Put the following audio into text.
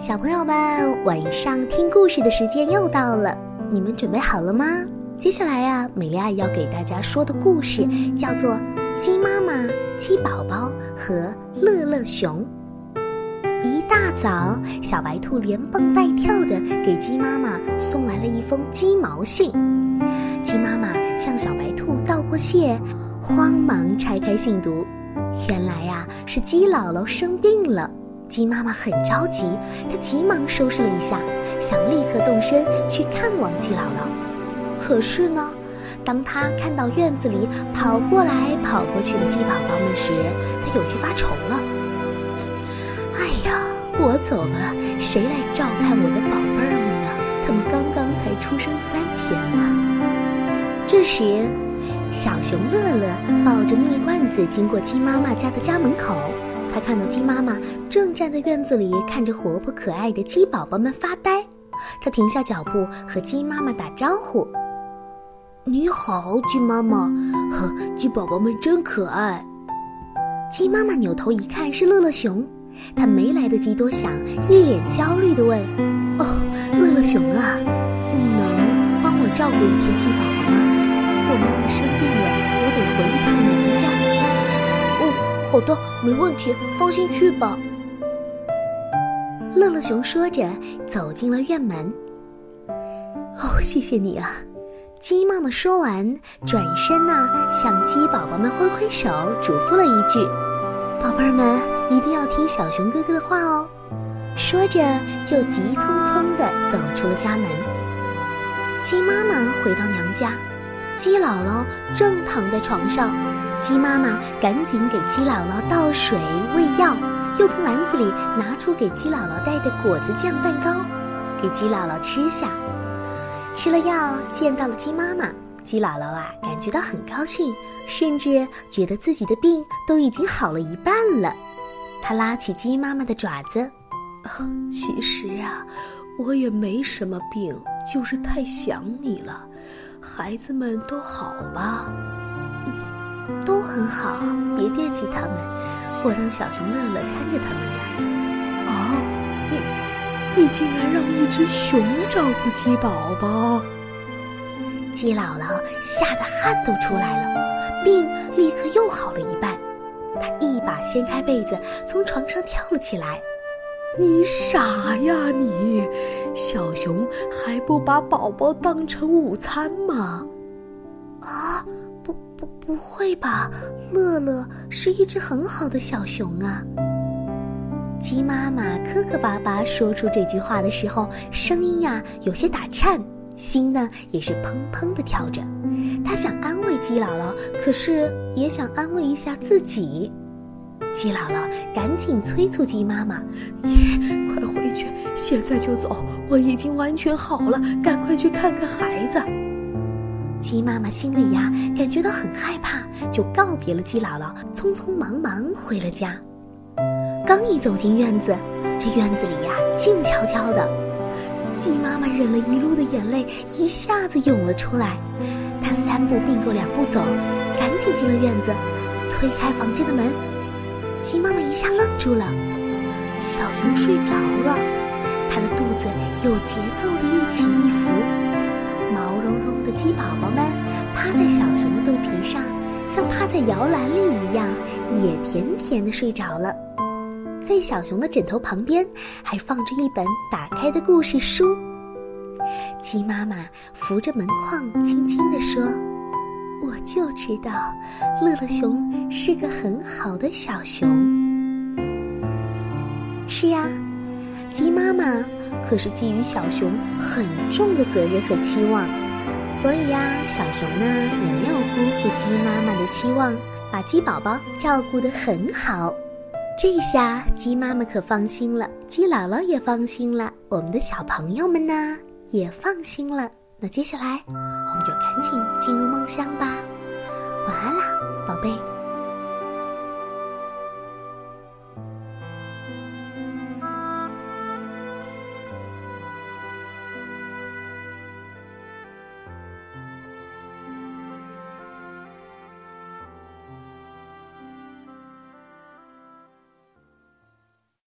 小朋友们，晚上听故事的时间又到了，你们准备好了吗？接下来啊，美丽爱要给大家说的故事叫做《鸡妈妈、鸡宝宝和乐乐熊》。一大早，小白兔连蹦带跳的给鸡妈妈送来了一封鸡毛信。鸡妈妈向小白兔道过谢，慌忙拆开信读。原来啊，是鸡姥姥生病了。鸡妈妈很着急，她急忙收拾了一下，想立刻动身去看望鸡姥姥。可是呢，当她看到院子里跑过来跑过去的鸡宝宝们时，她有些发愁了。哎呀，我走了，谁来照看我的宝贝儿们呢？他们刚刚才出生3天呢。这时，小熊乐乐抱着蜜罐子经过鸡妈妈家的家门口。他看到鸡妈妈正站在院子里看着活泼可爱的鸡宝宝们发呆，他停下脚步和鸡妈妈打招呼：“你好，鸡妈妈，呵，鸡宝宝们真可爱。”鸡妈妈扭头一看是乐乐熊，他没来得及多想，一脸焦虑地问：“哦，乐乐熊啊，你能帮我照顾一天鸡宝宝吗？我妈妈生病了，我得回一趟娘家。”“好的，没问题，放心去吧。”乐乐熊说着走进了院门。“哦，谢谢你啊！”鸡妈妈说完，转身向鸡宝宝们挥挥手，嘱咐了一句：“宝贝儿们，一定要听小熊哥哥的话哦。”说着就急匆匆地走出了家门。鸡妈妈回到娘家，鸡姥姥正躺在床上，鸡妈妈赶紧给鸡姥姥倒水喂药，又从篮子里拿出给鸡姥姥带的果子酱蛋糕，给鸡姥姥吃下。吃了药，见到了鸡妈妈，鸡姥姥感觉到很高兴，甚至觉得自己的病都已经好了一半了。她拉起鸡妈妈的爪子：“其实啊，我也没什么病，就是太想你了。孩子们都好吧？”“都很好，别惦记他们，我让小熊乐乐看着他们呢。”“你竟然让一只熊照顾鸡宝宝？”鸡姥姥吓得汗都出来了，病立刻又好了一半。她一把掀开被子，从床上跳了起来。“你傻呀你！小熊还不把宝宝当成午餐吗？”“啊，不会吧，乐乐是一只很好的小熊啊。”鸡妈妈磕磕巴巴说出这句话的时候，声音有些打颤，心呢也是砰砰地跳着。她想安慰鸡姥姥，可是也想安慰一下自己。鸡姥姥赶紧催促鸡妈妈：“你快回去，现在就走，我已经完全好了，赶快去看看孩子。”鸡妈妈心里感觉到很害怕，就告别了鸡姥姥，匆匆忙忙回了家。刚一走进院子，这院子里静悄悄的，鸡妈妈忍了一路的眼泪一下子涌了出来。她3步并作2步走，赶紧进了院子，推开房间的门。鸡妈妈一下愣住了，小熊睡着了，它的肚子有节奏的一起一伏，毛茸茸的鸡宝宝们趴在小熊的肚皮上，像趴在摇篮里一样，也甜甜地睡着了。在小熊的枕头旁边还放着一本打开的故事书。鸡妈妈扶着门框，轻轻地说：“我就知道，乐乐熊是个很好的小熊。”是啊，鸡妈妈可是基于小熊很重的责任和期望，所以小熊也没有辜负鸡妈妈的期望，把鸡宝宝照顾得很好。这下鸡妈妈可放心了，鸡姥姥也放心了，我们的小朋友们也放心了。那接下来我们就赶紧进入梦乡吧，晚安啦，宝贝。